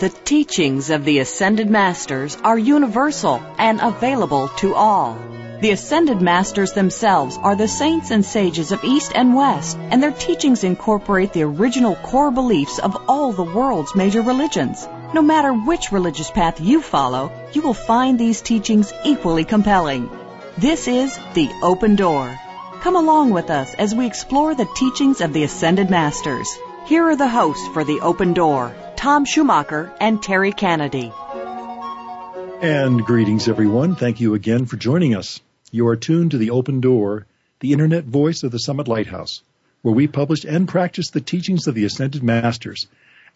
The teachings of the Ascended Masters are universal and available to all. The Ascended Masters themselves are the saints and sages of East and West, and their teachings incorporate the original core beliefs of all the world's major religions. No matter which religious path you follow, you will find these teachings equally compelling. This is The Open Door. Come along with us as we explore the teachings of the Ascended Masters. Here are the hosts for The Open Door, Tom Schumacher and Terry Kennedy. And greetings, everyone. Thank you again for joining us. You are tuned to The Open Door, the internet voice of the Summit Lighthouse, where we publish and practice the teachings of the Ascended Masters.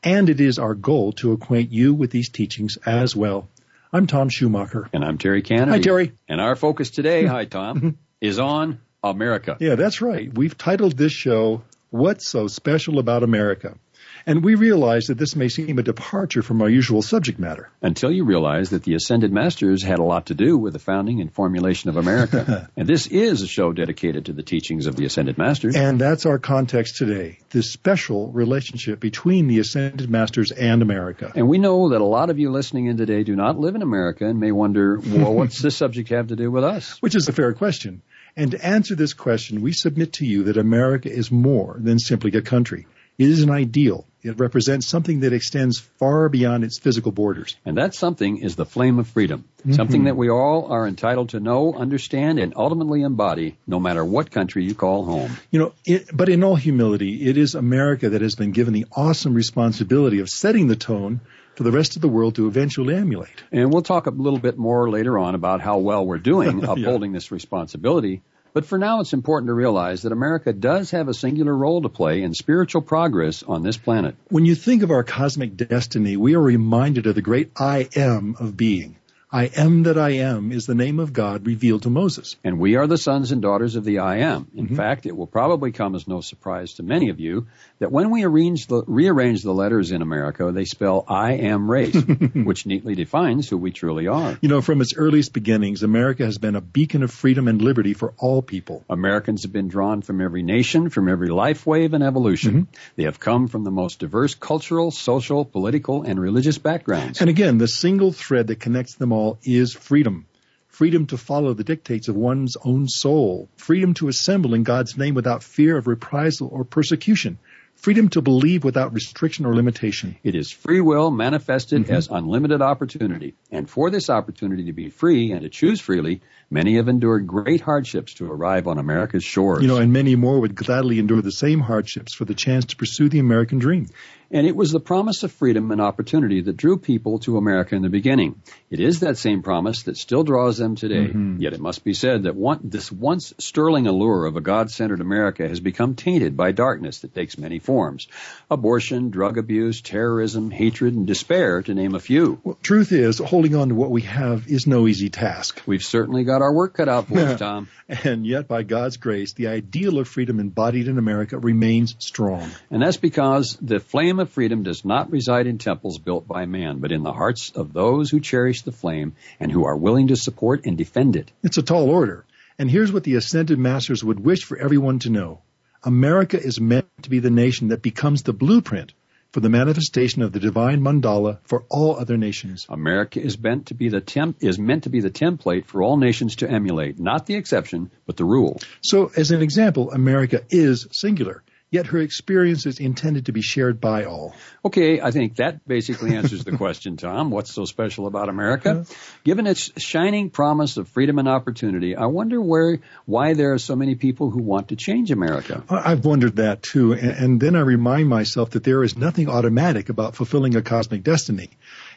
And it is our goal to acquaint you with these teachings as well. I'm Tom Schumacher. And I'm Terry Kennedy. Hi, Terry. And our focus today, hi, Tom, is on America. Yeah, that's right. We've titled this show, What's So Special About America? And we realize that this may seem a departure from our usual subject matter. Until you realize that the Ascended Masters had a lot to do with the founding and formulation of America. And this is a show dedicated to the teachings of the Ascended Masters. And that's our context today, this special relationship between the Ascended Masters and America. And we know that a lot of you listening in today do not live in America and may wonder, well, what's this subject have to do with us? Which is a fair question. And to answer this question, we submit to you that America is more than simply a country. It is an ideal. It represents something that extends far beyond its physical borders. And that something is the flame of freedom, something that we all are entitled to know, understand, and ultimately embody, no matter what country you call home. You know, but in all humility, it is America that has been given the awesome responsibility of setting the tone for the rest of the world to eventually emulate. And we'll talk a little bit more later on about how well we're doing upholding this responsibility. But for now, it's important to realize that America does have a singular role to play in spiritual progress on this planet. When you think of our cosmic destiny, we are reminded of the great I am of being. I am that I am is the name of God revealed to Moses. And we are the sons and daughters of the I am. In fact, it will probably come as no surprise to many of you that when we rearrange the letters in America, they spell I am race, which neatly defines who we truly are. You know, from its earliest beginnings, America has been a beacon of freedom and liberty for all people. Americans have been drawn from every nation, from every life wave and evolution. They have come from the most diverse cultural, social, political, and religious backgrounds. And again, the single thread that connects them all is freedom. Freedom to follow the dictates of one's own soul. Freedom to assemble in God's name without fear of reprisal or persecution. Freedom to believe without restriction or limitation. It is free will manifested as unlimited opportunity. And for this opportunity to be free and to choose freely, many have endured great hardships to arrive on America's shores. You know, and many more would gladly endure the same hardships for the chance to pursue the American dream. And it was the promise of freedom and opportunity that drew people to America in the beginning. It is that same promise that still draws them today. Yet it must be said that this once sterling allure of a God-centered America has become tainted by darkness that takes many forms. Abortion, drug abuse, terrorism, hatred, and despair, to name a few. Well, truth is, holding on to what we have is no easy task. We've certainly got our work cut out for us, Tom. And yet, by God's grace, the ideal of freedom embodied in America remains strong. And that's because the flame of freedom does not reside in temples built by man, but in the hearts of those who cherish the flame and who are willing to support and defend it. It's a tall order. And here's what the Ascended Masters would wish for everyone to know. America is meant to be the nation that becomes the blueprint for the manifestation of the divine mandala for all other nations. America is meant to be the template for all nations to emulate, not the exception, but the rule. So, as an example, America is singular, yet her experience is intended to be shared by all. Okay, I think that basically answers the question, Tom. What's so special about America? Given its shining promise of freedom and opportunity, I wonder why there are so many people who want to change America. I've wondered that, too. And then I remind myself that there is nothing automatic about fulfilling a cosmic destiny.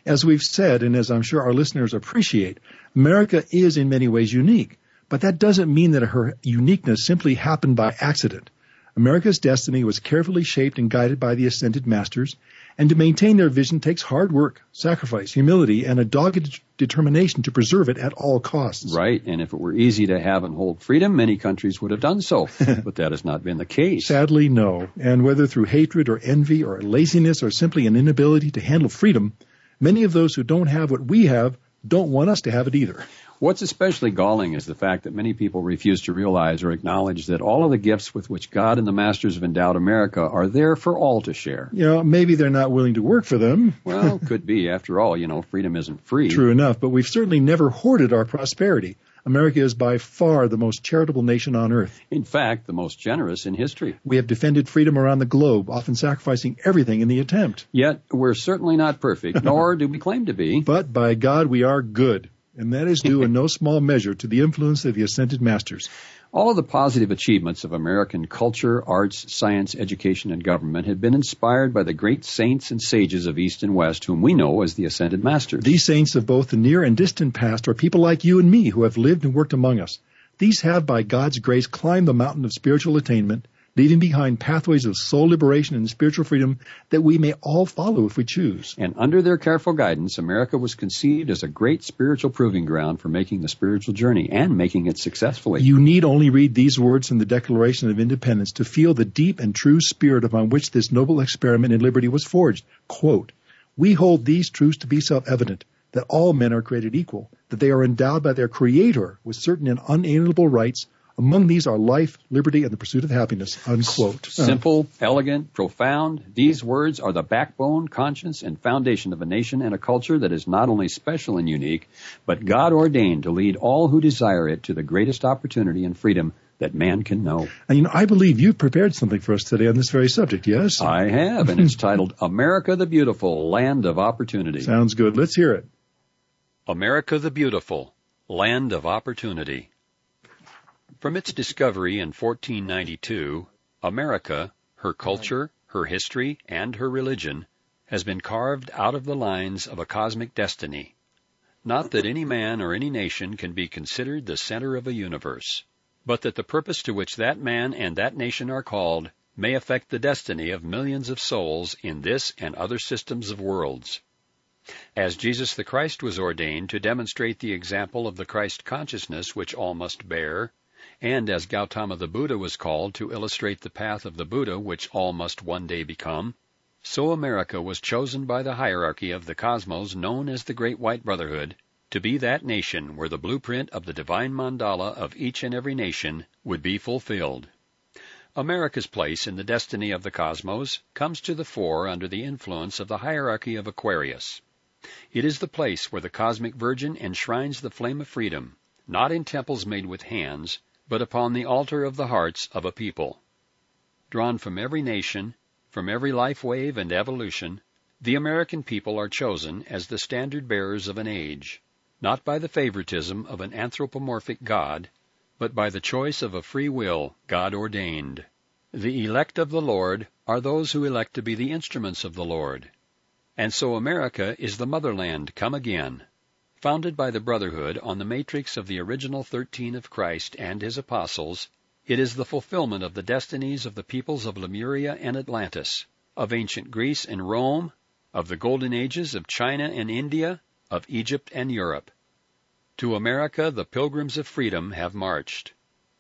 As we've said, and as I'm sure our listeners appreciate, America is in many ways unique. But that doesn't mean that her uniqueness simply happened by accident. America's destiny was carefully shaped and guided by the Ascended Masters, and to maintain their vision takes hard work, sacrifice, humility, and a dogged determination to preserve it at all costs. Right, and if it were easy to have and hold freedom, many countries would have done so, but that has not been the case. Sadly, no, and whether through hatred or envy or laziness or simply an inability to handle freedom, many of those who don't have what we have don't want us to have it either. What's especially galling is the fact that many people refuse to realize or acknowledge that all of the gifts with which God and the Masters have endowed America are there for all to share. You know, maybe they're not willing to work for them. Well, could be. After all, you know, freedom isn't free. True enough, but we've certainly never hoarded our prosperity. America is by far the most charitable nation on earth. In fact, the most generous in history. We have defended freedom around the globe, often sacrificing everything in the attempt. Yet, we're certainly not perfect, nor do we claim to be. But by God, we are good. And that is due in no small measure to the influence of the Ascended Masters. All of the positive achievements of American culture, arts, science, education, and government have been inspired by the great saints and sages of East and West, whom we know as the Ascended Masters. These saints of both the near and distant past are people like you and me who have lived and worked among us. These have, by God's grace, climbed the mountain of spiritual attainment, leaving behind pathways of soul liberation and spiritual freedom that we may all follow if we choose. And under their careful guidance, America was conceived as a great spiritual proving ground for making the spiritual journey and making it successfully. You need only read these words in the Declaration of Independence to feel the deep and true spirit upon which this noble experiment in liberty was forged. Quote, "We hold these truths to be self-evident, that all men are created equal, that they are endowed by their Creator with certain and unalienable rights. Among these are life, liberty, and the pursuit of happiness," unquote. Simple, elegant, profound. These words are the backbone, conscience, and foundation of a nation and a culture that is not only special and unique, but God ordained to lead all who desire it to the greatest opportunity and freedom that man can know. And you know, I believe you've prepared something for us today on this very subject, yes? I have, and it's titled, America the Beautiful, Land of Opportunity. Sounds good. Let's hear it. America the Beautiful, Land of Opportunity. From its discovery in 1492, America, her culture, her history, and her religion has been carved out of the lines of a cosmic destiny. Not that any man or any nation can be considered the center of a universe, but that the purpose to which that man and that nation are called may affect the destiny of millions of souls in this and other systems of worlds. As Jesus the Christ was ordained to demonstrate the example of the Christ consciousness which all must bear, and as Gautama the Buddha was called to illustrate the path of the Buddha which all must one day become, so America was chosen by the hierarchy of the cosmos known as the Great White Brotherhood to be that nation where the blueprint of the divine mandala of each and every nation would be fulfilled. America's place in the destiny of the cosmos comes to the fore under the influence of the hierarchy of Aquarius. It is the place where the cosmic virgin enshrines the flame of freedom, not in temples made with hands, but upon the altar of the hearts of a people. Drawn from every nation, from every life wave and evolution, the American people are chosen as the standard-bearers of an age, not by the favoritism of an anthropomorphic God, but by the choice of a free will God-ordained. The elect of the Lord are those who elect to be the instruments of the Lord. And so America is the motherland come again, founded by the Brotherhood on the matrix of the original 13 of Christ and his apostles. It is the fulfillment of the destinies of the peoples of Lemuria and Atlantis, of ancient Greece and Rome, of the golden ages of China and India, of Egypt and Europe. To America the pilgrims of freedom have marched.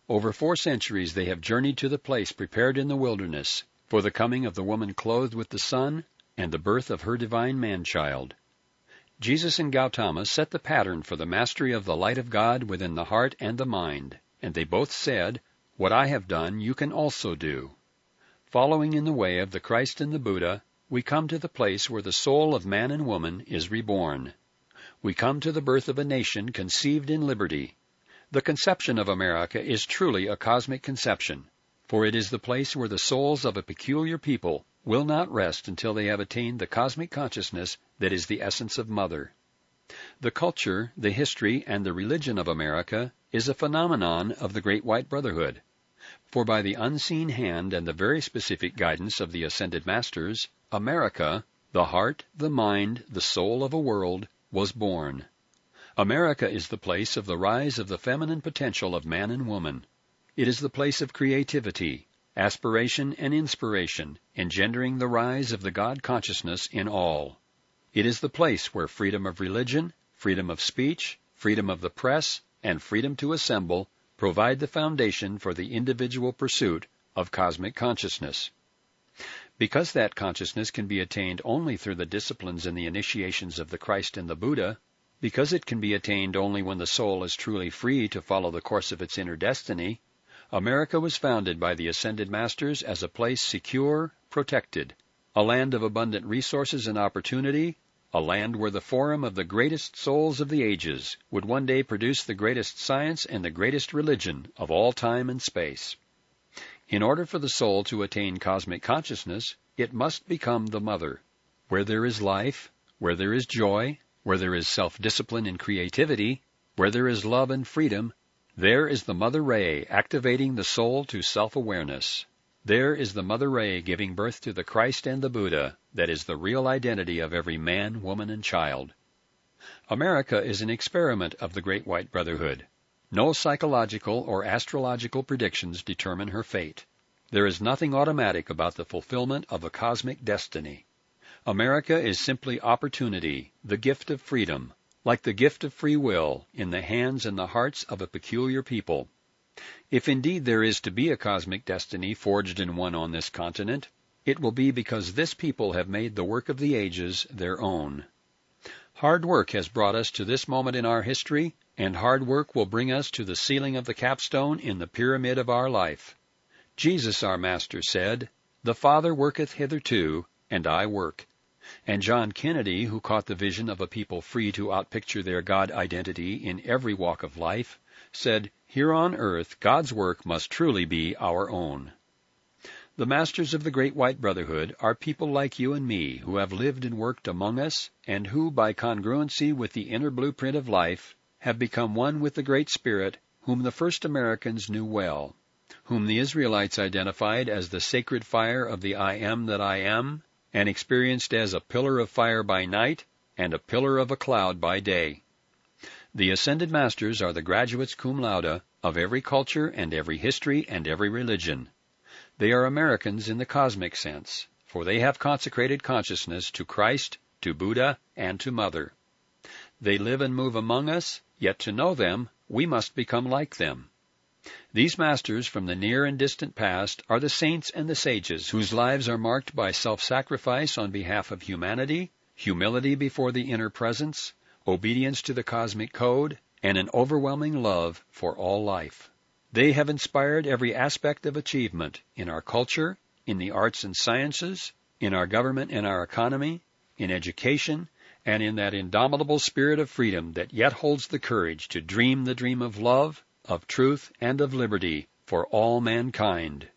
Over 4 centuries they have journeyed to the place prepared in the wilderness for the coming of the woman clothed with the sun and the birth of her divine man-child. Jesus and Gautama set the pattern for the mastery of the light of God within the heart and the mind, and they both said, "What I have done, you can also do." Following in the way of the Christ and the Buddha, we come to the place where the soul of man and woman is reborn. We come to the birth of a nation conceived in liberty. The conception of America is truly a cosmic conception, for it is the place where the souls of a peculiar people will not rest until they have attained the cosmic consciousness that is the essence of Mother. The culture, the history, and the religion of America is a phenomenon of the Great White Brotherhood, for by the unseen hand and the very specific guidance of the Ascended Masters, America, the heart, the mind, the soul of a world, was born. America is the place of the rise of the feminine potential of man and woman. It is the place of creativity, aspiration and inspiration, engendering the rise of the God consciousness in all. It is the place where freedom of religion, freedom of speech, freedom of the press, and freedom to assemble provide the foundation for the individual pursuit of cosmic consciousness. Because that consciousness can be attained only through the disciplines and the initiations of the Christ and the Buddha, Because it can be attained only when the soul is truly free to follow the course of its inner destiny, America was founded by the Ascended Masters as a place secure, protected, a land of abundant resources and opportunity, a land where the forum of the greatest souls of the ages would one day produce the greatest science and the greatest religion of all time and space. In order for the soul to attain cosmic consciousness, it must become the mother. Where there is life, where there is joy, where there is self-discipline and creativity, where there is love and freedom, there is the mother ray activating the soul to self-awareness. There is the mother ray giving birth to the Christ and the Buddha that is the real identity of every man, woman, and child. America is an experiment of the Great White Brotherhood. No psychological or astrological predictions determine her fate. There is nothing automatic about the fulfillment of a cosmic destiny. America is simply opportunity, the gift of freedom, like the gift of free will in the hands and the hearts of a peculiar people. If indeed there is to be a cosmic destiny forged in one on this continent, it will be because this people have made the work of the ages their own. Hard work has brought us to this moment in our history, and hard work will bring us to the sealing of the capstone in the pyramid of our life. Jesus our Master said, "The Father worketh hitherto, and I work." And John Kennedy, who caught the vision of a people free to outpicture their God identity in every walk of life, said, "Here on earth, God's work must truly be our own." The Masters of the Great White Brotherhood are people like you and me who have lived and worked among us, and who, by congruency with the inner blueprint of life, have become one with the Great Spirit, whom the first Americans knew well, whom the Israelites identified as the sacred fire of the I Am that I Am, and experienced as a pillar of fire by night and a pillar of a cloud by day. The Ascended Masters are the graduates cum laude of every culture and every history and every religion. They are Americans in the cosmic sense, for they have consecrated consciousness to Christ, to Buddha, and to Mother. They live and move among us, yet to know them, we must become like them. These masters from the near and distant past are the saints and the sages whose lives are marked by self-sacrifice on behalf of humanity, humility before the inner presence, obedience to the cosmic code, and an overwhelming love for all life. They have inspired every aspect of achievement in our culture, in the arts and sciences, in our government and our economy, in education, and in that indomitable spirit of freedom that yet holds the courage to dream the dream of love, of truth, and of liberty for all mankind.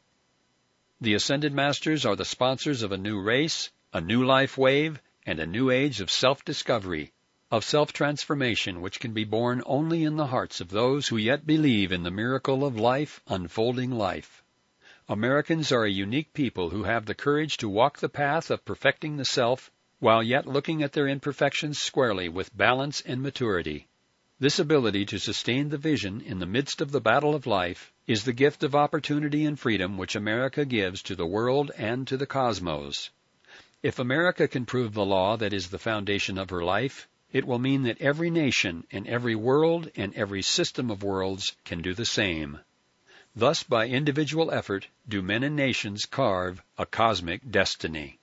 The Ascended Masters are the sponsors of a new race, a new life wave, and a new age of self-discovery, of self-transformation which can be born only in the hearts of those who yet believe in the miracle of life unfolding life. Americans are a unique people who have the courage to walk the path of perfecting the self while yet looking at their imperfections squarely with balance and maturity. This ability to sustain the vision in the midst of the battle of life is the gift of opportunity and freedom which America gives to the world and to the cosmos. If America can prove the law that is the foundation of her life, it will mean that every nation and every world and every system of worlds can do the same. Thus, by individual effort, do men and nations carve a cosmic destiny.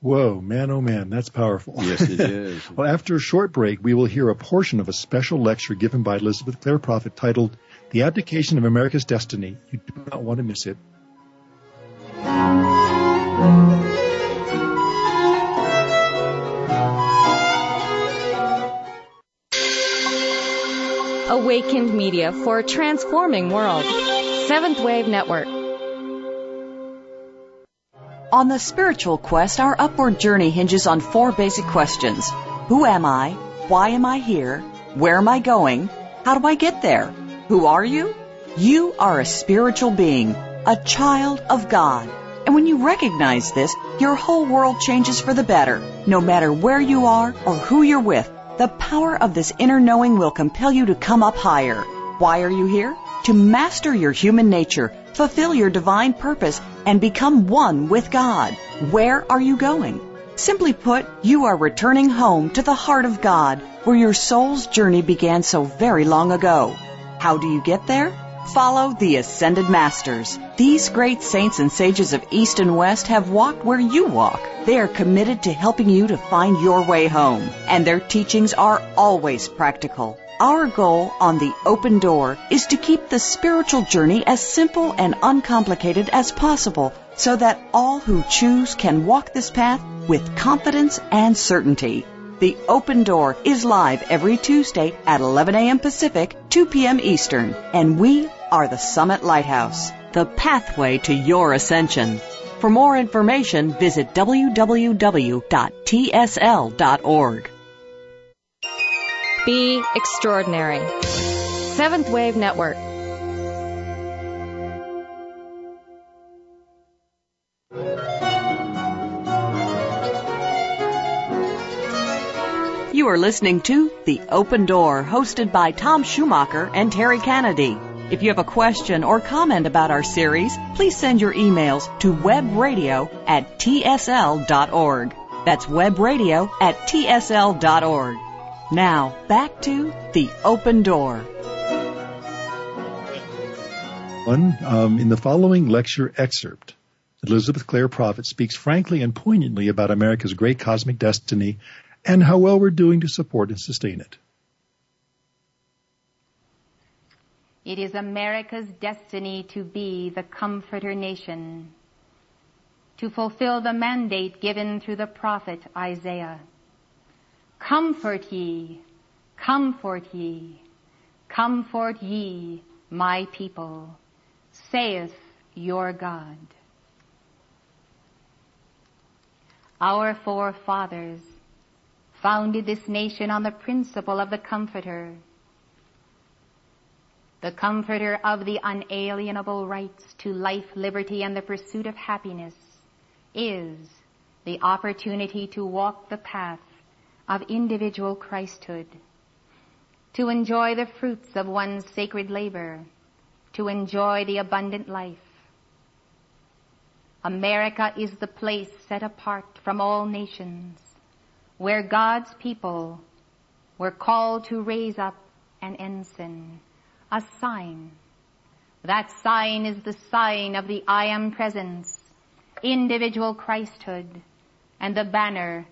Whoa, man, oh man, that's powerful. Yes, it is. Well, after a short break, we will hear a portion of a special lecture given by Elizabeth Clare Prophet titled, "The Abdication of America's Destiny." You do not want to miss it. Awakened Media for a transforming world. Seventh Wave Network. On the spiritual quest, our upward journey hinges on four basic questions. Who am I? Why am I here? Where am I going? How do I get there? Who are you? You are a spiritual being, a child of God. And when you recognize this, your whole world changes for the better. No matter where you are or who you're with, the power of this inner knowing will compel you to come up higher. Why are you here? To master your human nature, fulfill your divine purpose, and become one with God. Where are you going? Simply put, you are returning home to the heart of God, where your soul's journey began so very long ago. How do you get there? Follow the Ascended Masters. These great saints and sages of East and West have walked where you walk. They are committed to helping you to find your way home, and their teachings are always practical. Our goal on The Open Door is to keep the spiritual journey as simple and uncomplicated as possible so that all who choose can walk this path with confidence and certainty. The Open Door is live every Tuesday at 11 a.m. Pacific, 2 p.m. Eastern, and we are the Summit Lighthouse, the pathway to your ascension. For more information, visit www.tsl.org. Be extraordinary. Seventh Wave Network. You are listening to The Open Door, hosted by Tom Schumacher and Terry Kennedy. If you have a question or comment about our series, please send your emails to webradio@tsl.org. That's webradio@tsl.org. Now, back to The Open Door. In the following lecture excerpt, Elizabeth Clare Prophet speaks frankly and poignantly about America's great cosmic destiny and how well we're doing to support and sustain it. It is America's destiny to be the comforter nation, to fulfill the mandate given through the prophet Isaiah. Comfort ye, comfort ye, comfort ye, my people, saith your God. Our forefathers founded this nation on the principle of the comforter of the unalienable rights to life, liberty, and the pursuit of happiness is the opportunity to walk the path of individual Christhood, to enjoy the fruits of one's sacred labor, to enjoy the abundant life. America is the place set apart from all nations where God's people were called to raise up an ensign, a sign. That sign is the sign of the I Am Presence, individual Christhood, and the banner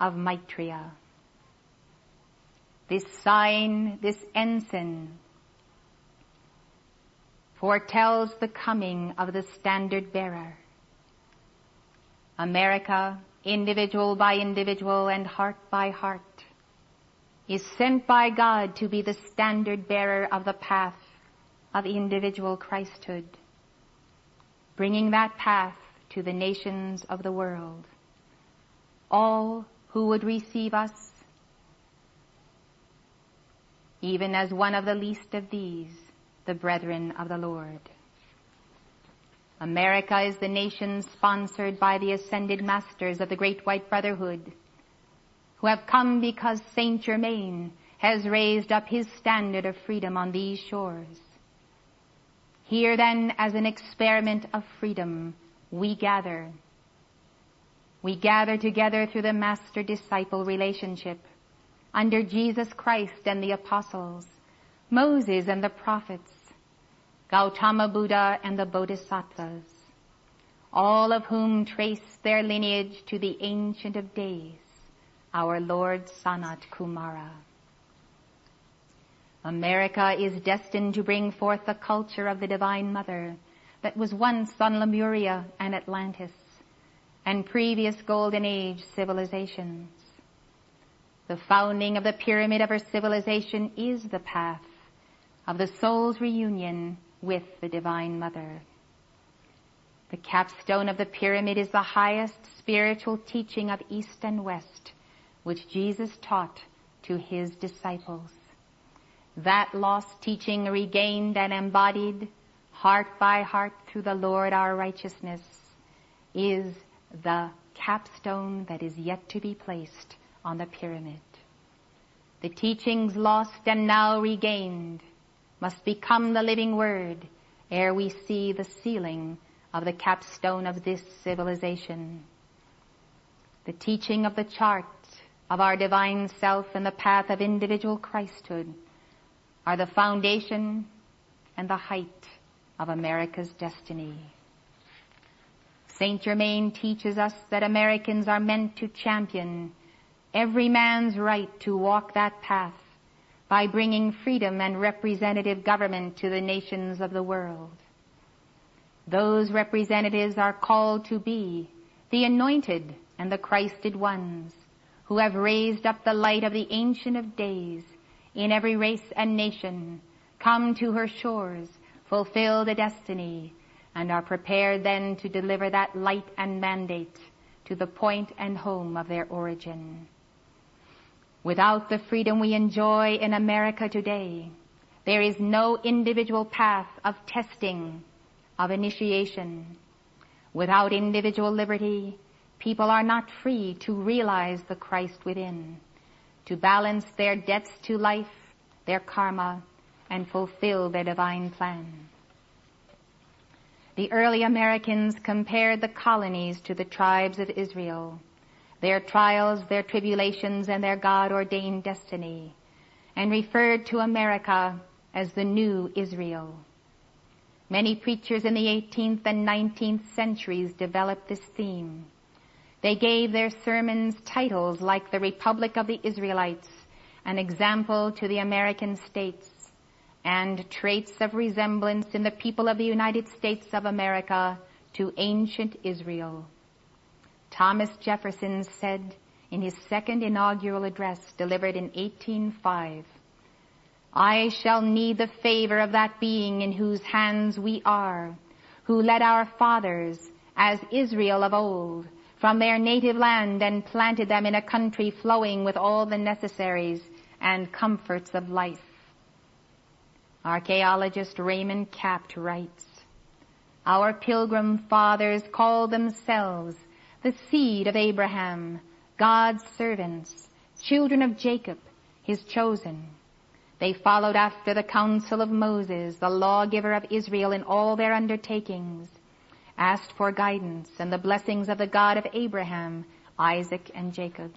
of Maitreya. This sign, this ensign, foretells the coming of the standard bearer. America, individual by individual and heart by heart, is sent by God to be the standard bearer of the path of individual Christhood, bringing that path to the nations of the world. All who would receive us, even as one of the least of these, the brethren of the Lord. America is the nation sponsored by the Ascended Masters of the Great White Brotherhood, who have come because Saint Germain has raised up his standard of freedom on these shores. Here then, as an experiment of freedom, we gather. We gather together through the master-disciple relationship under Jesus Christ and the apostles, Moses and the prophets, Gautama Buddha and the bodhisattvas, all of whom trace their lineage to the Ancient of Days, our Lord Sanat Kumara. America is destined to bring forth the culture of the Divine Mother that was once on Lemuria and Atlantis, and previous Golden Age civilizations. The founding of the pyramid of her civilization is the path of the soul's reunion with the Divine Mother. The capstone of the pyramid is the highest spiritual teaching of East and West, which Jesus taught to his disciples. That lost teaching regained and embodied heart by heart through the Lord our righteousness is the capstone that is yet to be placed on the pyramid. The teachings lost and now regained must become the living word ere we see the sealing of the capstone of this civilization. The teaching of the chart of our divine self and the path of individual Christhood are the foundation and the height of America's destiny. Saint Germain teaches us that Americans are meant to champion every man's right to walk that path by bringing freedom and representative government to the nations of the world. Those representatives are called to be the anointed and the Christed ones who have raised up the light of the Ancient of Days in every race and nation, come to her shores, fulfill the destiny, and are prepared then to deliver that light and mandate to the point and home of their origin. Without the freedom we enjoy in America today, there is no individual path of testing, of initiation. Without individual liberty, people are not free to realize the Christ within, to balance their debts to life, their karma, and fulfill their divine plan. The early Americans compared the colonies to the tribes of Israel, their trials, their tribulations, and their God-ordained destiny, and referred to America as the new Israel. Many preachers in the 18th and 19th centuries developed this theme. They gave their sermons titles like The Republic of the Israelites, an example to the American states, and traits of resemblance in the people of the United States of America to ancient Israel. Thomas Jefferson said in his second inaugural address delivered in 1805, "I shall need the favor of that being in whose hands we are, who led our fathers, as Israel of old, from their native land and planted them in a country flowing with all the necessaries and comforts of life." Archaeologist Raymond Capt writes, "Our pilgrim fathers called themselves the seed of Abraham, God's servants, children of Jacob, his chosen. They followed after the counsel of Moses, the lawgiver of Israel, in all their undertakings, asked for guidance and the blessings of the God of Abraham, Isaac, and Jacob."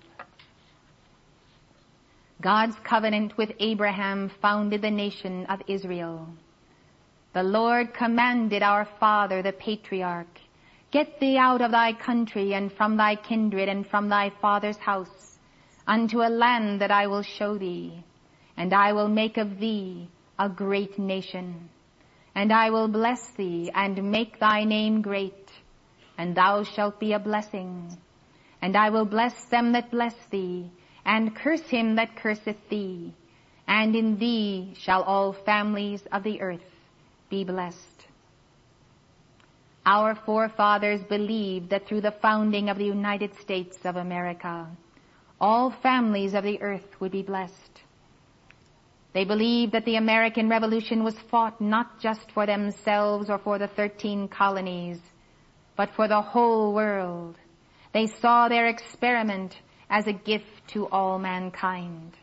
God's covenant with Abraham founded the nation of Israel. "The Lord commanded our father, the patriarch, get thee out of thy country and from thy kindred and from thy father's house unto a land that I will show thee, and I will make of thee a great nation, and I will bless thee and make thy name great, and thou shalt be a blessing, and I will bless them that bless thee, and curse him that curseth thee, and in thee shall all families of the earth be blessed." Our forefathers believed that through the founding of the United States of America, all families of the earth would be blessed. They believed that the American Revolution was fought not just for themselves or for the 13 colonies, but for the whole world. They saw their experiment as a gift to all mankind.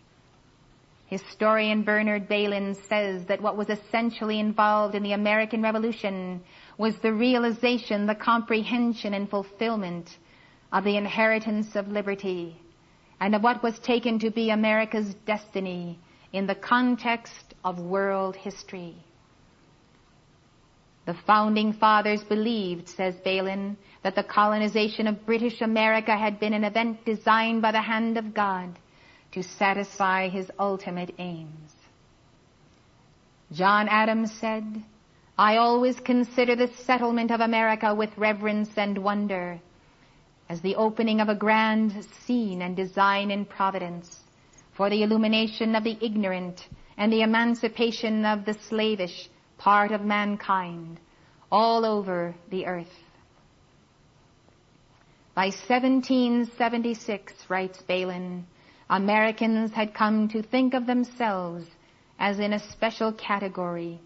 Historian Bernard Bailyn says that what was essentially involved in the American Revolution was the realization, the comprehension, and fulfillment of the inheritance of liberty and of what was taken to be America's destiny in the context of world history. The Founding Fathers believed, says Bailyn, that the colonization of British America had been an event designed by the hand of God to satisfy his ultimate aims. John Adams said, "I always consider the settlement of America with reverence and wonder as the opening of a grand scene and design in Providence for the illumination of the ignorant and the emancipation of the slavish part of mankind all over the earth." By 1776, writes Bailyn, Americans had come to think of themselves as in a special category,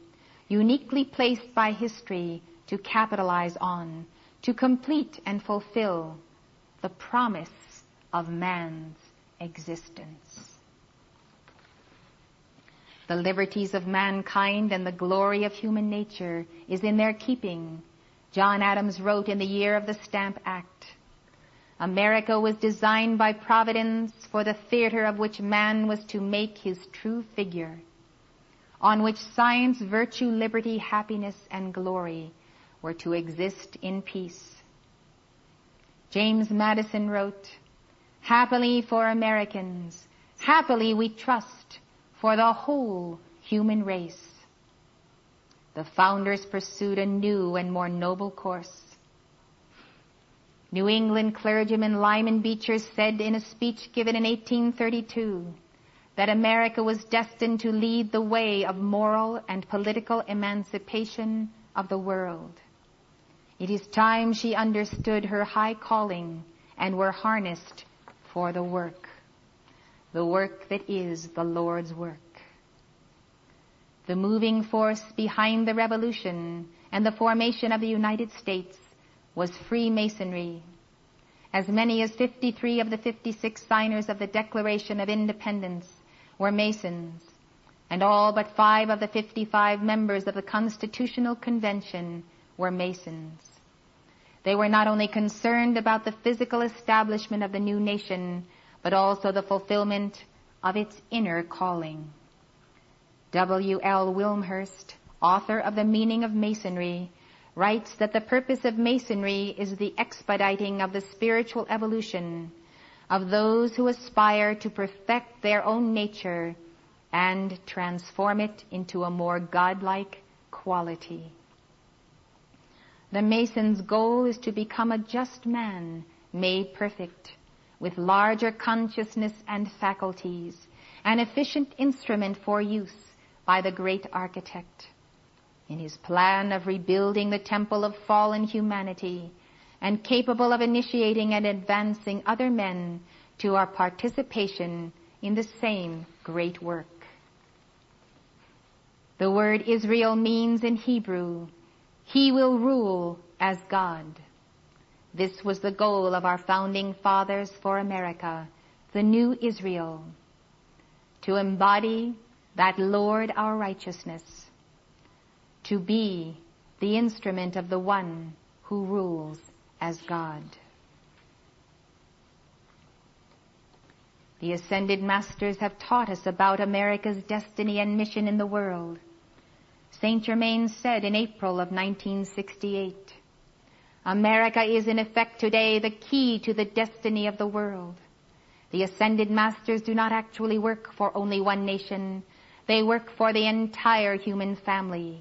uniquely placed by history to capitalize on, to complete and fulfill the promise of man's existence. The liberties of mankind and the glory of human nature is in their keeping. John Adams wrote in the year of the Stamp Act, "America was designed by Providence for the theater of which man was to make his true figure. on which science, virtue, liberty, happiness, and glory were to exist in peace. James Madison wrote, "Happily for Americans, happily we trust for the whole human race." The founders pursued a new and more noble course. New England clergyman Lyman Beecher said in a speech given in 1832 that America was destined to lead the way of moral and political emancipation of the world. It is time she understood her high calling and were harnessed for the work that is the Lord's work. The moving force behind the revolution and the formation of the United States was Freemasonry. As many as 53 of the 56 signers of the Declaration of Independence were Masons, and all but 5 of the 55 members of the Constitutional Convention were Masons. They were not only concerned about the physical establishment of the new nation, but also the fulfillment of its inner calling. W. L. Wilmhurst, author of The Meaning of Masonry, writes that the purpose of Masonry is the expediting of the spiritual evolution of those who aspire to perfect their own nature and transform it into a more godlike quality. The Mason's goal is to become a just man, made perfect, with larger consciousness and faculties, an efficient instrument for use by the great architect. In his plan of rebuilding the temple of fallen humanity and capable of initiating and advancing other men to our participation in the same great work. The word Israel means in Hebrew, "He will rule as God." This was the goal of our founding fathers for America, the new Israel, to embody that Lord our righteousness, to be the instrument of the one who rules as God. The Ascended Masters have taught us about America's destiny and mission in the world. Saint Germain said in April of 1968, "America is in effect today the key to the destiny of the world. The Ascended Masters do not actually work for only one nation. They work for the entire human family.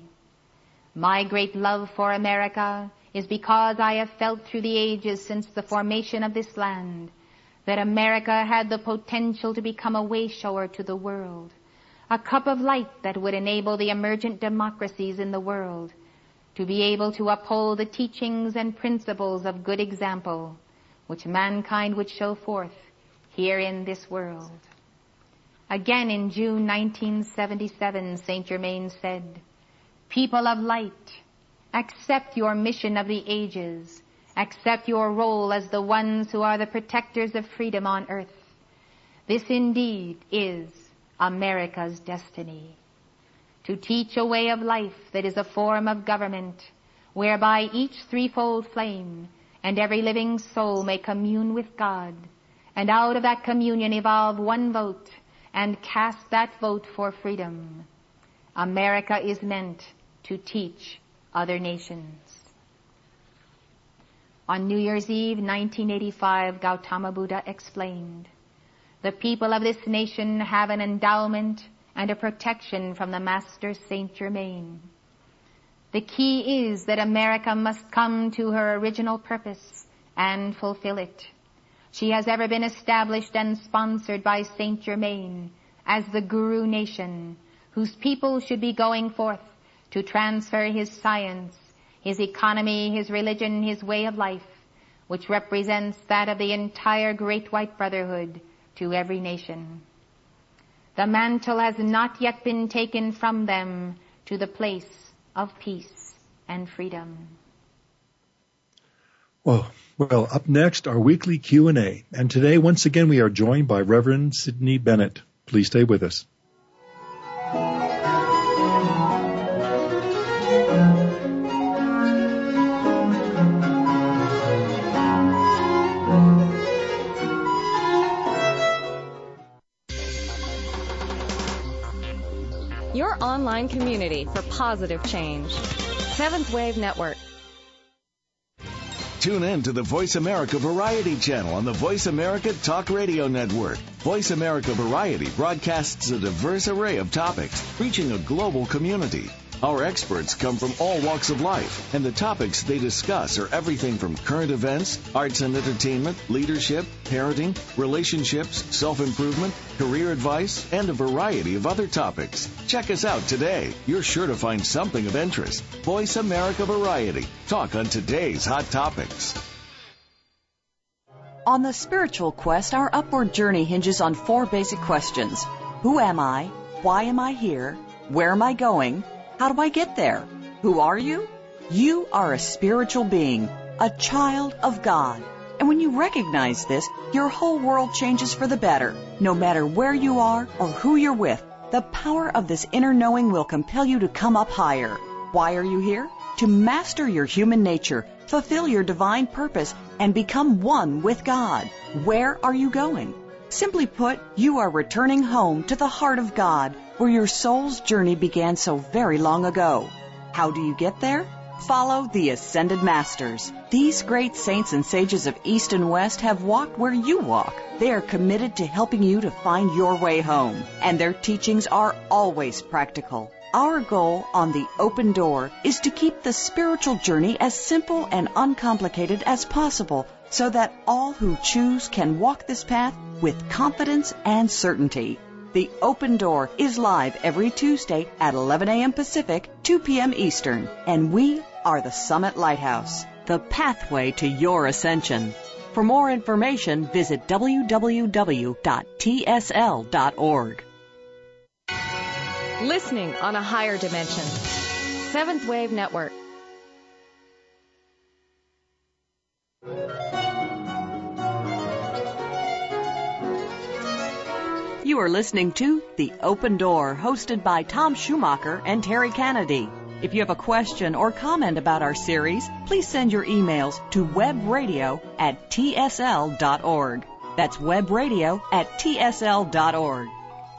My great love for America is because I have felt through the ages since the formation of this land that America had the potential to become a way-shower to the world, a cup of light that would enable the emergent democracies in the world to be able to uphold the teachings and principles of good example which mankind would show forth here in this world." Again in June 1977, Saint Germain said, "People of light, accept your mission of the ages. Accept your role as the ones who are the protectors of freedom on earth. This indeed is America's destiny. To teach a way of life that is a form of government, whereby each threefold flame and every living soul may commune with God, and out of that communion evolve one vote and cast that vote for freedom. America is meant to teach other nations." On New Year's Eve, 1985, Gautama Buddha explained, "The people of this nation have an endowment and a protection from the Master Saint Germain. The key is that America must come to her original purpose and fulfill it. She has ever been established and sponsored by Saint Germain as the Guru Nation, whose people should be going forth to transfer his science, his economy, his religion, his way of life, which represents that of the entire Great White Brotherhood, to every nation. The mantle has not yet been taken from them to the place of peace and freedom." Well, up next, our weekly Q&A. And today, once again, we are joined by Reverend Sidney Bennett. Please stay with us. online community for positive change. Seventh Wave Network. Tune in to the Voice America Variety channel on the Voice America Talk Radio Network. Voice America Variety broadcasts a diverse array of topics, reaching a global community. Our experts come from all walks of life, and the topics they discuss are everything from current events, arts and entertainment, leadership, parenting, relationships, self-improvement, career advice, and a variety of other topics. Check us out today. You're sure to find something of interest. Voice America Variety. Talk on today's hot topics. On the spiritual quest, our upward journey hinges on four basic questions. Who am I? Why am I here? Where am I going? How do I get there? Who are you? You are a spiritual being, a child of God. And when you recognize this, your whole world changes for the better. No matter where you are or who you're with, the power of this inner knowing will compel you to come up higher. Why are you here? To master your human nature, fulfill your divine purpose, and become one with God. Where are you going? Simply put, you are returning home to the heart of God, where your soul's journey began so very long ago. How do you get there? Follow the Ascended Masters. These great saints and sages of East and West have walked where you walk. They are committed to helping you to find your way home, and their teachings are always practical. Our goal on The Open Door is to keep the spiritual journey as simple and uncomplicated as possible, so that all who choose can walk this path with confidence and certainty. The Open Door is live every Tuesday at 11 a.m. Pacific, 2 p.m. Eastern, and we are the Summit Lighthouse, the pathway to your ascension. For more information, visit www.tsl.org. Listening on a higher dimension. Seventh Wave Network. You are listening to The Open Door, hosted by Tom Schumacher and Terry Kennedy. If you have a question or comment about our series, please send your emails to webradio@tsl.org. That's webradio@tsl.org.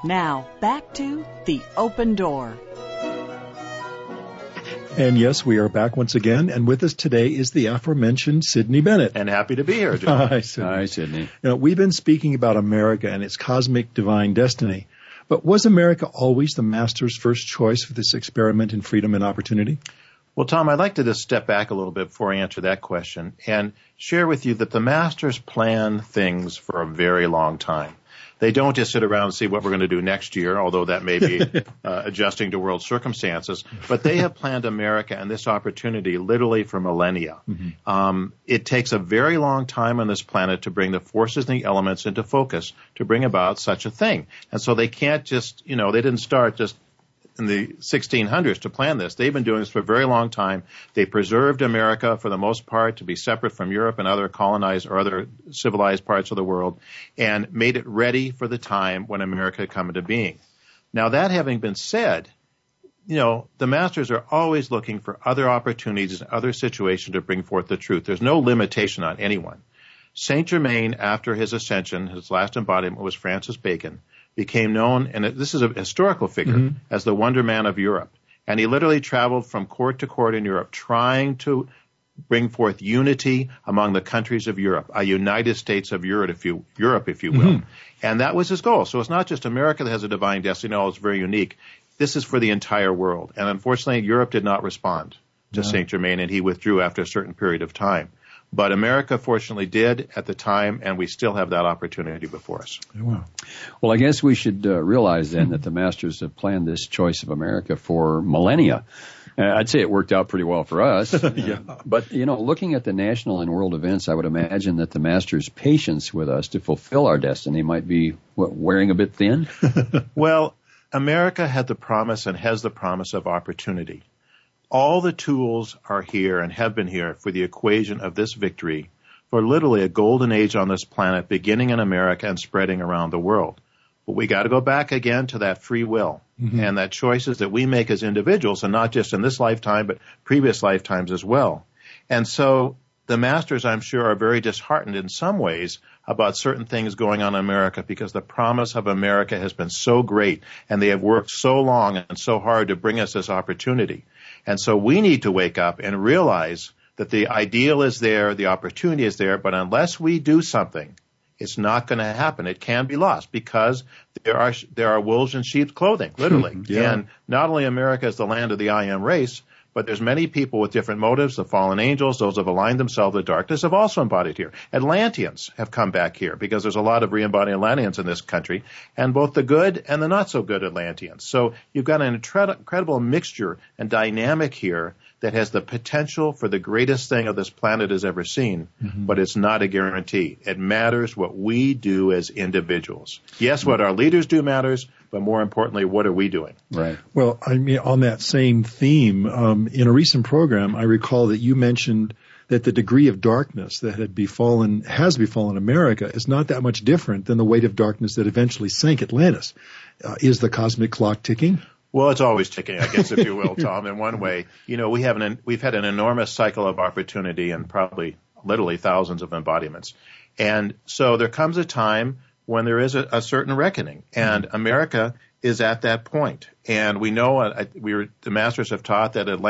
Now, back to The Open Door. And yes, we are back once again, and with us today is the aforementioned Sidney Bennett. And happy to be here, John. Hi, Sidney. Hi, Sidney. Now, we've been speaking about America and its cosmic divine destiny, but was America always the master's first choice for this experiment in freedom and opportunity? Well, Tom, I'd like to just step back a little bit before I answer that question and share with you that the masters plan things for a very long time. They don't just sit around and see what we're going to do next year, although that may be adjusting to world circumstances. But they have planned America and this opportunity literally for millennia. Mm-hmm. It takes a very long time on this planet to bring the forces and the elements into focus to bring about such a thing. And so they can't just, you know, they didn't start just in the 1600s to plan this. They've been doing this for a very long time. They preserved America for the most part to be separate from Europe and other colonized or other civilized parts of the world and made it ready for the time when America had come into being. Now, that having been said, you know, the masters are always looking for other opportunities and other situations to bring forth the truth. There's no limitation on anyone. Saint Germain, after his ascension, his last embodiment was Francis Bacon, became known, and this is a historical figure, mm-hmm. as the Wonder Man of Europe. And he literally traveled from court to court in Europe trying to bring forth unity among the countries of Europe, a United States of Europe, if you will. Mm-hmm. And that was his goal. So it's not just America that has a divine destiny. No, it's very unique. This is for the entire world. And unfortunately, Europe did not respond to Saint Germain, and he withdrew after a certain period of time. But America, fortunately, did at the time, and we still have that opportunity before us. Wow. Well, I guess we should realize then that the masters have planned this choice of America for millennia. I'd say it worked out pretty well for us. But, you know, looking at the national and world events, I would imagine that the masters' patience with us to fulfill our destiny might be wearing a bit thin. Well, America had the promise and has the promise of opportunity. All the tools are here and have been here for the equation of this victory for literally a golden age on this planet, beginning in America and spreading around the world. But we got to go back again to that free will mm-hmm. and that choices that we make as individuals, and not just in this lifetime, but previous lifetimes as well. And so the masters, I'm sure, are very disheartened in some ways about certain things going on in America, because the promise of America has been so great, and they have worked so long and so hard to bring us this opportunity. And so we need to wake up and realize that the ideal is there, the opportunity is there, but unless we do something, it's not going to happen. It can be lost, because there are wolves in sheep's clothing, literally. Yeah. And not only America is the land of the I Am race, but there's many people with different motives. The fallen angels, those who have aligned themselves with darkness, have also embodied here. Atlanteans have come back here, because there's a lot of re-embodied Atlanteans in this country, and both the good and the not-so-good Atlanteans. So you've got an incredible mixture and dynamic here that has the potential for the greatest thing of this planet has ever seen, but it's not a guarantee. It matters what we do as individuals. Yes, what our leaders do matters, but more importantly, what are we doing? Right. Well, I mean, on that same theme, in a recent program, I recall that you mentioned that the degree of darkness that has befallen America is not that much different than the weight of darkness that eventually sank Atlantis. Is the cosmic clock ticking? Well, it's always ticking, I guess, if you will, Tom, in one way. You know, we've had an enormous cycle of opportunity and probably literally thousands of embodiments. And so there comes a time when there is a certain reckoning, and America is at that point. And we know, the masters have taught that that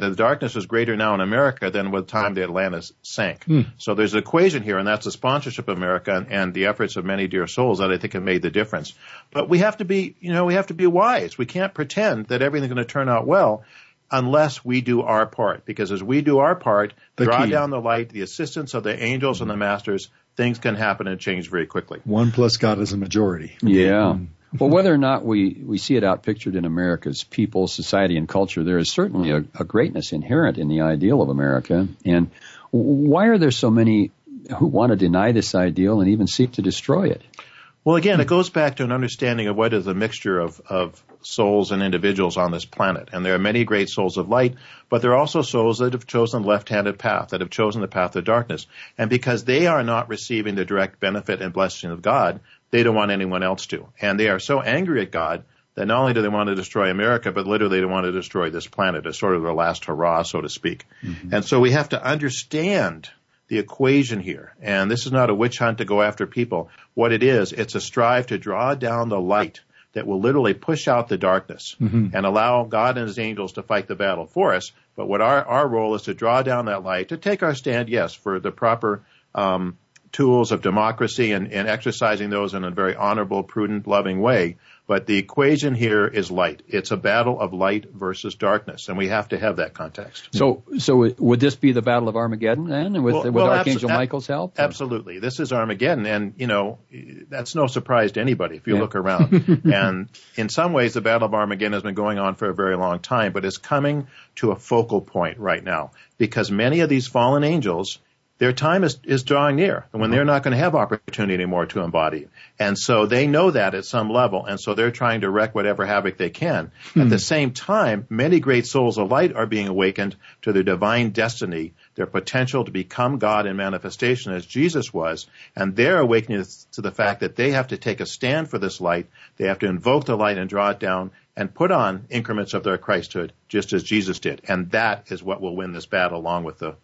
the darkness is greater now in America than with the time the Atlantis sank. So there's an equation here, and that's the sponsorship of America and the efforts of many dear souls that I think have made the difference. But we have to be wise. We can't pretend that everything's going to turn out well unless we do our part, because as we do our part, draw down the light, the assistance of the angels and the masters, things can happen and change very quickly. One plus God is a majority. Yeah. Well, whether or not we see it out pictured in America's people, society, and culture, there is certainly a greatness inherent in the ideal of America. And why are there so many who want to deny this ideal and even seek to destroy it? Well, again, it goes back to an understanding of what is a mixture of souls and individuals on this planet. And there are many great souls of light, but there are also souls that have chosen the left-handed path, that have chosen the path of darkness. And because they are not receiving the direct benefit and blessing of God, they don't want anyone else to. And they are so angry at God that not only do they want to destroy America, but literally they want to destroy this planet as sort of their last hurrah, so to speak. And so we have to understand the equation here. And this is not a witch hunt to go after people. What it is, it's a strive to draw down the light that will literally push out the darkness and allow God and his angels to fight the battle for us. But what our role is to draw down that light, to take our stand, yes, for the proper tools of democracy and exercising those in a very honorable, prudent, loving way. But the equation here is light. It's a battle of light versus darkness, and we have to have that context. So would this be the Battle of Armageddon then, with Archangel Michael's help? Absolutely. This is Armageddon, and, you know, that's no surprise to anybody if you look around. And in some ways, the Battle of Armageddon has been going on for a very long time, but it's coming to a focal point right now because many of these fallen angels, their time is drawing near, and when they're not going to have opportunity anymore to embody. And so they know that at some level, and so they're trying to wreak whatever havoc they can. At the same time, many great souls of light are being awakened to their divine destiny, their potential to become God in manifestation as Jesus was, and they're awakening to the fact that they have to take a stand for this light. They have to invoke the light and draw it down and put on increments of their Christhood, just as Jesus did. And that is what will win this battle, along with the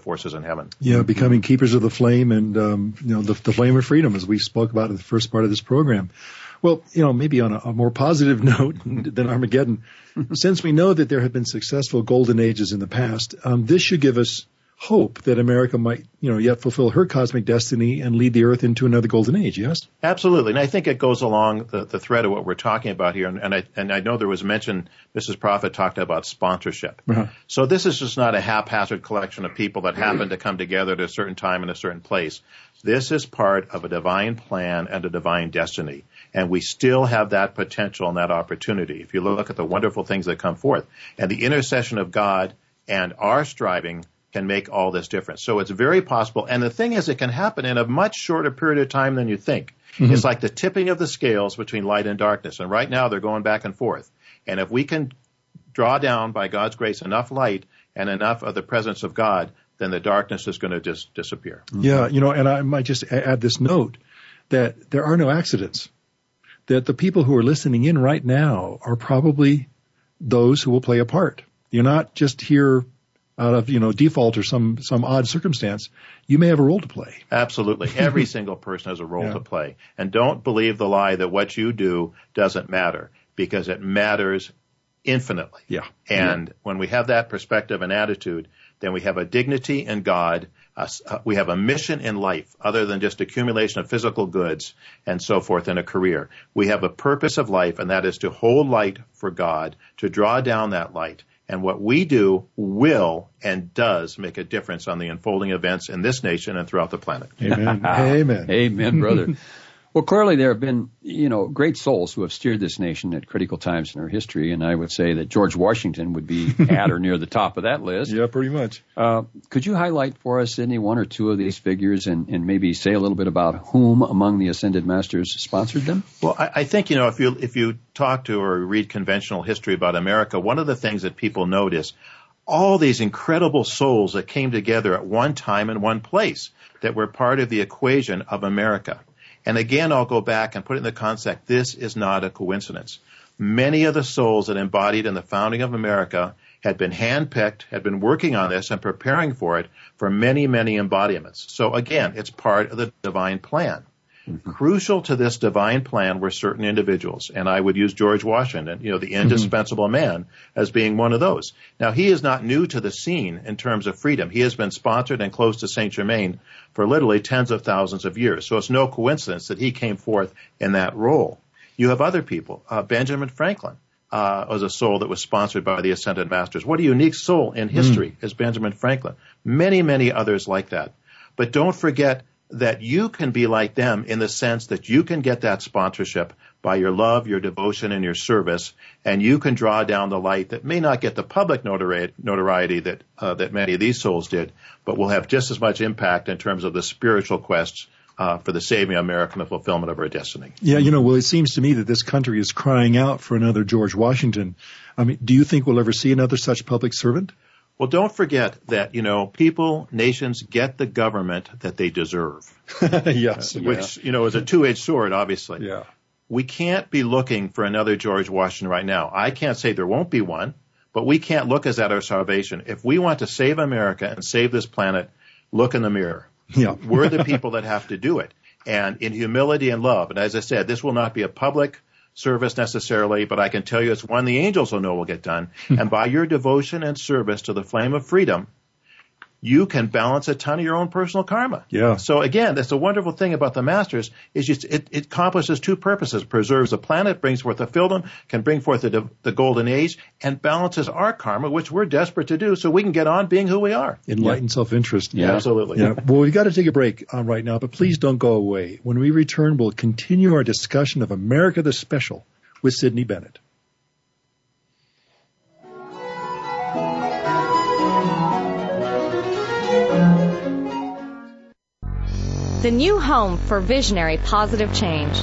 forces in heaven. Yeah, becoming keepers of the flame and, the flame of freedom, as we spoke about in the first part of this program. Well, you know, maybe on a more positive note than Armageddon, since we know that there have been successful golden ages in the past, this should give us hope that America might, you know, yet fulfill her cosmic destiny and lead the earth into another golden age, yes? Absolutely. And I think it goes along the thread of what we're talking about here. And I know there was mention, Mrs. Prophet talked about sponsorship. So this is just not a haphazard collection of people that happen to come together at a certain time in a certain place. This is part of a divine plan and a divine destiny. And we still have that potential and that opportunity. If you look at the wonderful things that come forth and the intercession of God and our striving can make all this difference. So it's very possible. And the thing is, it can happen in a much shorter period of time than you think. It's like the tipping of the scales between light and darkness. And right now they're going back and forth. And if we can draw down by God's grace enough light and enough of the presence of God, then the darkness is going to just disappear. Yeah, you know, and I might just add this note that there are no accidents, that the people who are listening in right now are probably those who will play a part. You're not just here out of, you know, default or some odd circumstance, you may have a role to play. Absolutely. Every single person has a role to play. And don't believe the lie that what you do doesn't matter, because it matters infinitely. Yeah. And when we have that perspective and attitude, then we have a dignity in God. We have a mission in life other than just accumulation of physical goods and so forth in a career. We have a purpose of life, and that is to hold light for God, to draw down that light. And what we do will and does make a difference on the unfolding events in this nation and throughout the planet. Amen. Amen. Amen, brother. Well, clearly there have been, you know, great souls who have steered this nation at critical times in our history, and I would say that George Washington would be at or near the top of that list. Yeah, pretty much. Could you highlight for us, Sidney, one or two of these figures and maybe say a little bit about whom among the Ascended Masters sponsored them? Well, I think, you know, if you talk to or read conventional history about America, one of the things that people note is all these incredible souls that came together at one time in one place that were part of the equation of America. And again, I'll go back and put it in the context, this is not a coincidence. Many of the souls that embodied in the founding of America had been handpicked, had been working on this and preparing for it for many, many embodiments. So again, it's part of the divine plan. Mm-hmm. Crucial to this divine plan were certain individuals, and I would use George Washington, you know, the indispensable man, as being one of those. Now, he is not new to the scene in terms of freedom. He has been sponsored and close to Saint Germain for literally tens of thousands of years, so it's no coincidence that he came forth in that role. You have other people. Benjamin Franklin was a soul that was sponsored by the Ascended Masters. What a unique soul in history is Benjamin Franklin. Many, many others like that. But don't forget that you can be like them in the sense that you can get that sponsorship by your love, your devotion, and your service, and you can draw down the light that may not get the public notoriety that that many of these souls did, but will have just as much impact in terms of the spiritual quests for the saving of America and the fulfillment of our destiny. Yeah, you know, well, it seems to me that this country is crying out for another George Washington. I mean, do you think we'll ever see another such public servant? Well, don't forget that, you know, people, nations get the government that they deserve. Yes. Which, you know, is a two-edged sword, obviously. Yeah. We can't be looking for another George Washington right now. I can't say there won't be one, but we can't look as at our salvation. If we want to save America and save this planet, look in the mirror. Yeah. We're the people that have to do it. And in humility and love. And as I said, this will not be a public service necessarily, but I can tell you it's one the angels will know will get done. And by your devotion and service to the flame of freedom, you can balance a ton of your own personal karma. Yeah. So again, that's the wonderful thing about the Masters is just it accomplishes two purposes: preserves the planet, brings forth a fildom, can bring forth the golden age, and balances our karma, which we're desperate to do, so we can get on being who we are. Enlightened self-interest. Yeah, absolutely. Yeah. Well, we've got to take a break right now, but please don't go away. When we return, we'll continue our discussion of America the Special with Sidney Bennett. The new home for visionary positive change.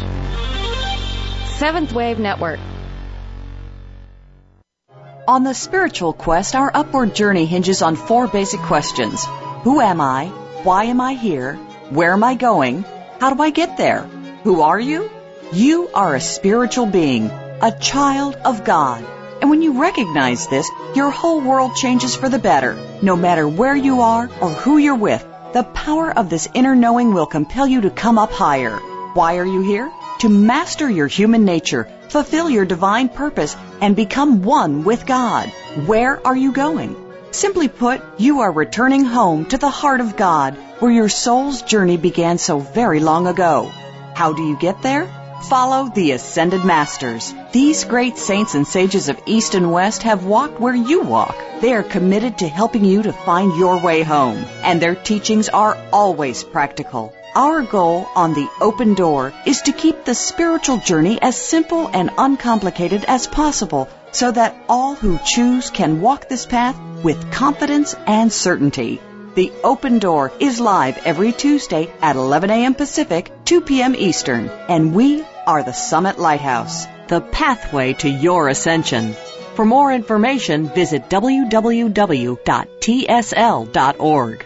Seventh Wave Network. On the spiritual quest, our upward journey hinges on four basic questions. Who am I? Why am I here? Where am I going? How do I get there? Who are you? You are a spiritual being, a child of God. And when you recognize this, your whole world changes for the better, no matter where you are or who you're with. The power of this inner knowing will compel you to come up higher. Why are you here? To master your human nature, fulfill your divine purpose, and become one with God. Where are you going? Simply put, you are returning home to the heart of God, where your soul's journey began so very long ago. How do you get there? Follow the Ascended Masters. These great saints and sages of East and West have walked where you walk. They are committed to helping you to find your way home, and their teachings are always practical. Our goal on The Open Door is to keep the spiritual journey as simple and uncomplicated as possible, so that all who choose can walk this path with confidence and certainty. The Open Door is live every Tuesday at 11 a.m. Pacific, 2 p.m. Eastern, and we are the Summit Lighthouse, the pathway to your ascension. For more information, visit www.tsl.org.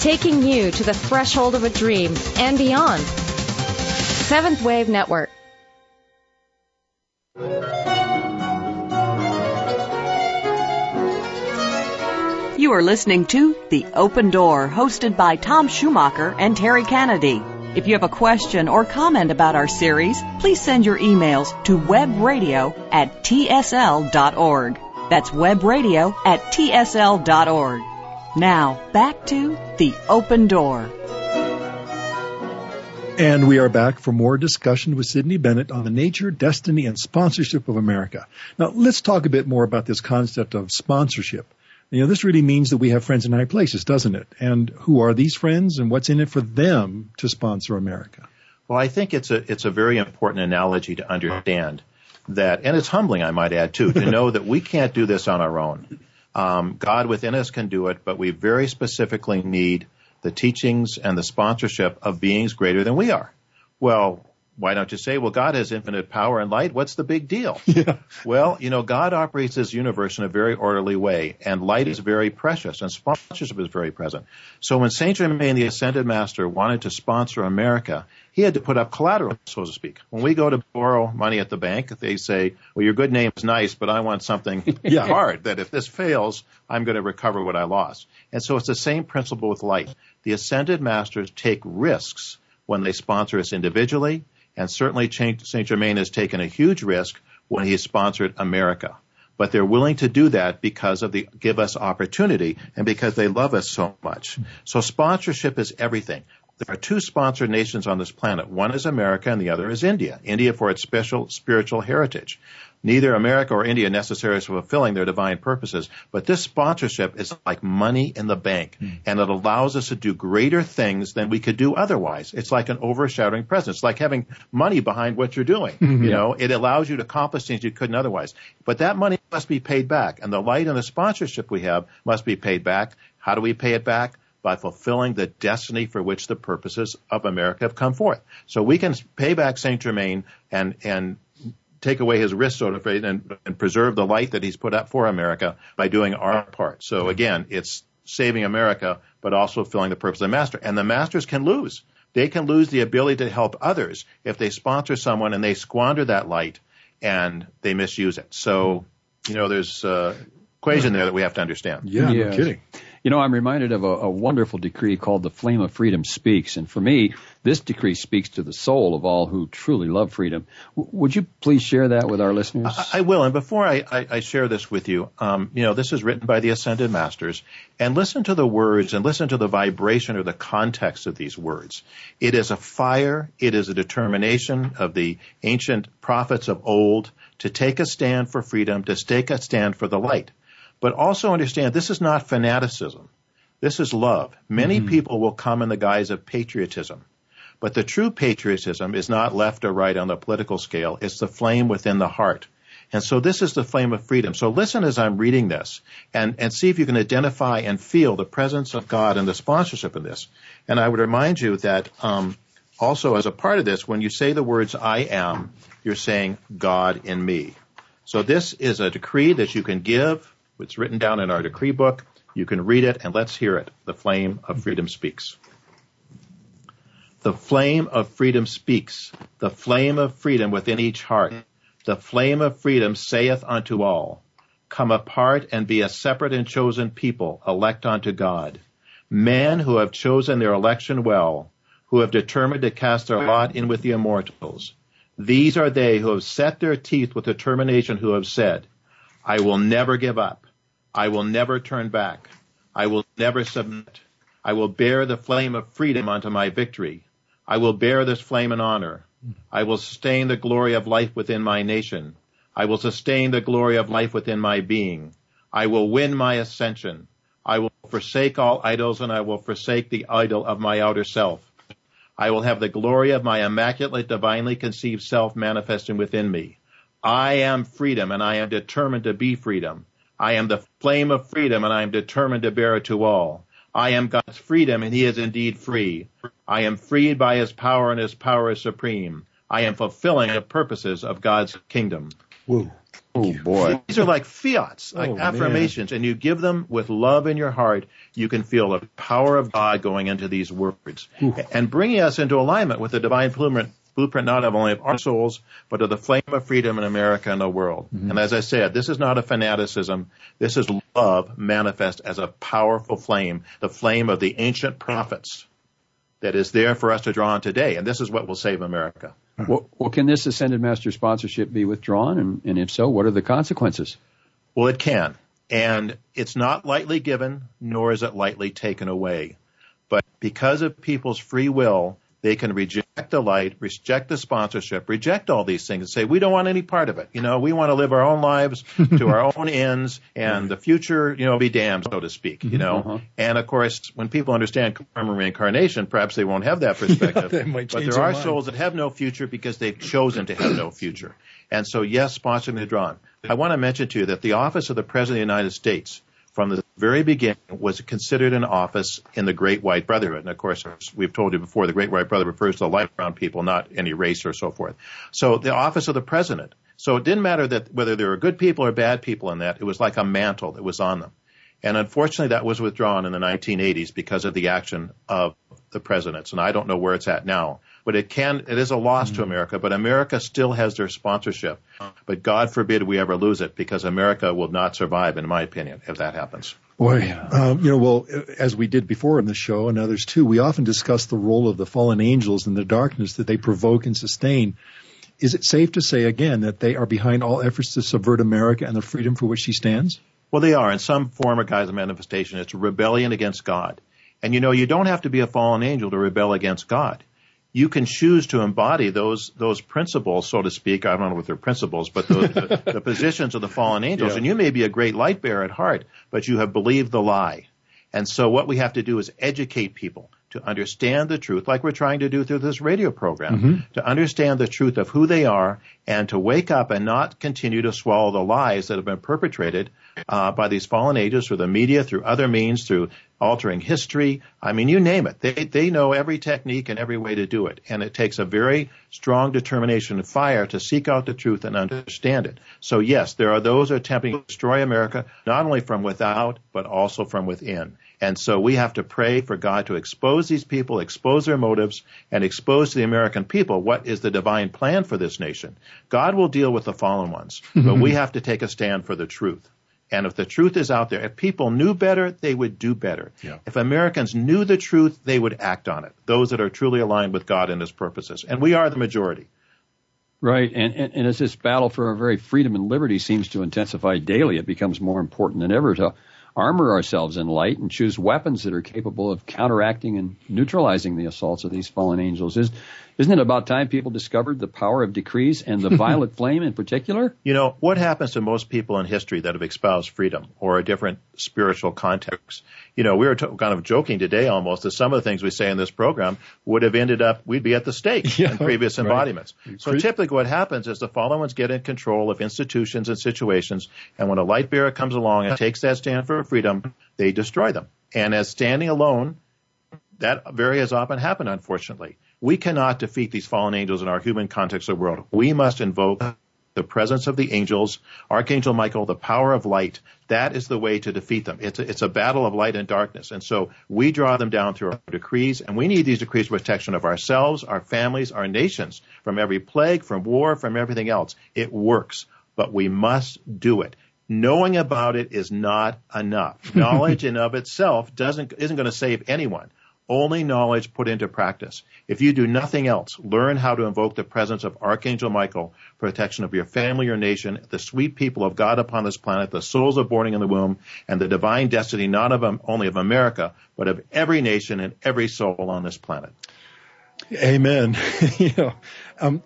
Taking you to the threshold of a dream and beyond. Seventh Wave Network. You are listening to The Open Door, hosted by Tom Schumacher and Terry Kennedy. If you have a question or comment about our series, please send your emails to webradio@tsl.org. That's webradio@tsl.org. Now, back to The Open Door. And we are back for more discussion with Sidney Bennett on the nature, destiny, and sponsorship of America. Now, let's talk a bit more about this concept of sponsorship. You know, this really means that we have friends in high places, doesn't it? And who are these friends, and what's in it for them to sponsor America? Well, I think it's a very important analogy to understand that, and it's humbling, I might add, too, to know that we can't do this on our own. God within us can do it, but we very specifically need the teachings and the sponsorship of beings greater than we are. Well, why don't you say, well, God has infinite power and light. What's the big deal? Yeah. Well, you know, God operates this universe in a very orderly way, and light is very precious, and sponsorship is very present. So when Saint Germain, the Ascended Master, wanted to sponsor America, he had to put up collateral, so to speak. When we go to borrow money at the bank, they say, well, your good name is nice, but I want something hard, that if this fails, I'm going to recover what I lost. And so it's the same principle with light. The Ascended Masters take risks when they sponsor us individually. And certainly Saint Germain has taken a huge risk when he sponsored America. But they're willing to do that because of the give us opportunity and because they love us so much. So sponsorship is everything. There are two sponsored nations on this planet. One is America and the other is India. India for its special spiritual heritage. Neither America or India necessarily is fulfilling their divine purposes. But this sponsorship is like money in the bank, and it allows us to do greater things than we could do otherwise. It's like an overshadowing presence. It's like having money behind what you're doing. You know, it allows you to accomplish things you couldn't otherwise. But that money must be paid back, and the light and the sponsorship we have must be paid back. How do we pay it back? By fulfilling the destiny for which the purposes of America have come forth. So we can pay back Saint Germain and take away his risk, so to say, and preserve the light that he's put up for America by doing our part. So again, it's saving America, but also fulfilling the purpose of the master. And the masters can lose. They can lose the ability to help others if they sponsor someone and they squander that light and they misuse it. So, you know, there's an equation there that we have to understand. Yeah. No kidding. You know, I'm reminded of a wonderful decree called The Flame of Freedom Speaks. And for me, this decree speaks to the soul of all who truly love freedom. Would you please share that with our listeners? I will. And before I share this with you, you know, this is written by the Ascended Masters. And listen to the words and listen to the vibration or the context of these words. It is a fire. It is a determination of the ancient prophets of old to take a stand for freedom, to take a stand for the light. But also understand this is not fanaticism. This is love. Many people will come in the guise of patriotism. But the true patriotism is not left or right on the political scale. It's the flame within the heart. And so this is the flame of freedom. So listen as I'm reading this and see if you can identify and feel the presence of God and the sponsorship in this. And I would remind you that also as a part of this, when you say the words I am, you're saying God in me. So this is a decree that you can give. It's written down in our decree book. You can read it, and let's hear it. The Flame of Freedom Speaks. The flame of freedom speaks, the flame of freedom within each heart. The flame of freedom saith unto all, come apart and be a separate and chosen people, elect unto God. Men who have chosen their election well, who have determined to cast their lot in with the immortals. These are they who have set their teeth with determination, who have said, I will never give up. I will never turn back. I will never submit. I will bear the flame of freedom unto my victory. I will bear this flame in honor. I will sustain the glory of life within my nation. I will sustain the glory of life within my being. I will win my ascension. I will forsake all idols, and I will forsake the idol of my outer self. I will have the glory of my immaculate, divinely conceived self manifesting within me. I am freedom, and I am determined to be freedom. I am the flame of freedom, and I am determined to bear it to all. I am God's freedom, and he is indeed free. I am freed by his power, and his power is supreme. I am fulfilling the purposes of God's kingdom. Whoa. Oh, boy. These are like fiats, like affirmations, man. And you give them with love in your heart. You can feel the power of God going into these words. Ooh. And bringing us into alignment with the divine blueprint not only of our souls, but of the flame of freedom in America and the world. Mm-hmm. And as I said, this is not a fanaticism. This is love manifest as a powerful flame, the flame of the ancient prophets that is there for us to draw on today. And this is what will save America. Well, can this Ascended Master sponsorship be withdrawn? And if so, what are the consequences? Well, it can. And it's not lightly given, nor is it lightly taken away. But because of people's free will, they can reject the light, reject the sponsorship, reject all these things and say, we don't want any part of it. You know, we want to live our own lives to our own ends, and the future, you know, be damned, so to speak, you know. Uh-huh. And, of course, when people understand karma reincarnation, perhaps they won't have that perspective. Yeah, but there are souls that have no future because they've chosen to have no future. And so, yes, sponsoring the drawn. I want to mention to you that the office of the President of the United States from the very beginning was considered an office in the Great White Brotherhood. And, of course, we've told you before, the Great White Brotherhood refers to the light brown people, not any race or so forth. So the office of the president. So it didn't matter that whether there were good people or bad people in that. It was like a mantle that was on them. And, unfortunately, that was withdrawn in the 1980s because of the action of the presidents. And I don't know where it's at now. But it is a loss to America, but America still has their sponsorship. But God forbid we ever lose it, because America will not survive, in my opinion, if that happens. Boy, well, as we did before in the show and others too, we often discuss the role of the fallen angels and the darkness that they provoke and sustain. Is it safe to say, again, that they are behind all efforts to subvert America and the freedom for which she stands? Well, they are. In some form or guise of manifestation, it's a rebellion against God. And, you know, you don't have to be a fallen angel to rebel against God. You can choose to embody those principles, so to speak. I don't know what they're principles, but the positions of the fallen angels. Yeah. And you may be a great light bearer at heart, but you have believed the lie. And so what we have to do is educate people to understand the truth, like we're trying to do through this radio program, to understand the truth of who they are and to wake up and not continue to swallow the lies that have been perpetrated by these fallen angels through the media, through other means, through altering history. I mean, you name it. They know every technique and every way to do it. And it takes a very strong determination and fire to seek out the truth and understand it. So, yes, there are those attempting to destroy America, not only from without, but also from within. And so we have to pray for God to expose these people, expose their motives, and expose to the American people what is the divine plan for this nation. God will deal with the fallen ones, but we have to take a stand for the truth. And if the truth is out there, if people knew better, they would do better. Yeah. If Americans knew the truth, they would act on it, those that are truly aligned with God and his purposes. And we are the majority. Right, and as this battle for our very freedom and liberty seems to intensify daily, it becomes more important than ever to armor ourselves in light and choose weapons that are capable of counteracting and neutralizing the assaults of these fallen angels. Isn't it about time people discovered the power of decrees and the violet flame in particular? You know, what happens to most people in history that have espoused freedom or a different spiritual context? You know, we were kind of joking today almost that some of the things we say in this program would have ended up, we'd be at the stake in previous embodiments. Right. So typically what happens is the fallen ones get in control of institutions and situations, and when a light bearer comes along and takes that stand for freedom, they destroy them. And as standing alone, that very has often happened, unfortunately. We cannot defeat these fallen angels in our human context of the world. We must invoke the presence of the angels, Archangel Michael, the power of light. That is the way to defeat them. It's a battle of light and darkness. And so we draw them down through our decrees, and we need these decrees for protection of ourselves, our families, our nations, from every plague, from war, from everything else. It works, but we must do it. Knowing about it is not enough. Knowledge in of itself isn't going to save anyone. Only knowledge put into practice. If you do nothing else, learn how to invoke the presence of Archangel Michael, protection of your family, your nation, the sweet people of God upon this planet, the souls of born in the womb, and the divine destiny not only of America, but of every nation and every soul on this planet. Amen.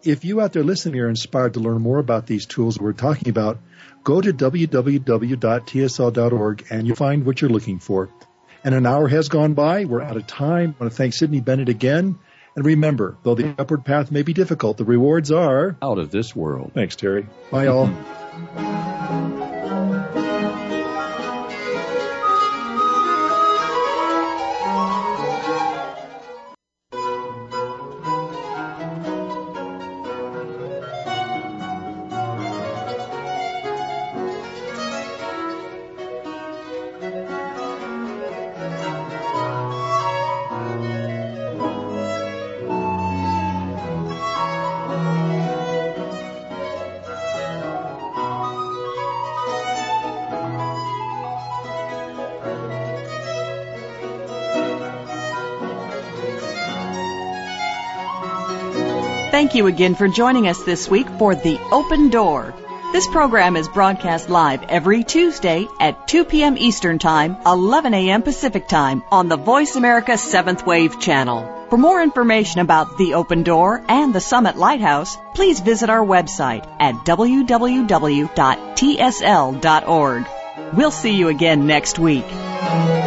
If you out there listening are inspired to learn more about these tools we're talking about, go to www.tsl.org and you'll find what you're looking for. And an hour has gone by. We're out of time. I want to thank Sidney Bennett again. And remember, though the upward path may be difficult, the rewards are out of this world. Thanks, Terry. Bye, all. Thank you again for joining us this week for The Open Door. This program is broadcast live every Tuesday at 2 p.m. Eastern Time, 11 a.m. Pacific Time on the Voice America Seventh Wave Channel. For more information about The Open Door and the Summit Lighthouse, please visit our website at www.tsl.org. We'll see you again next week.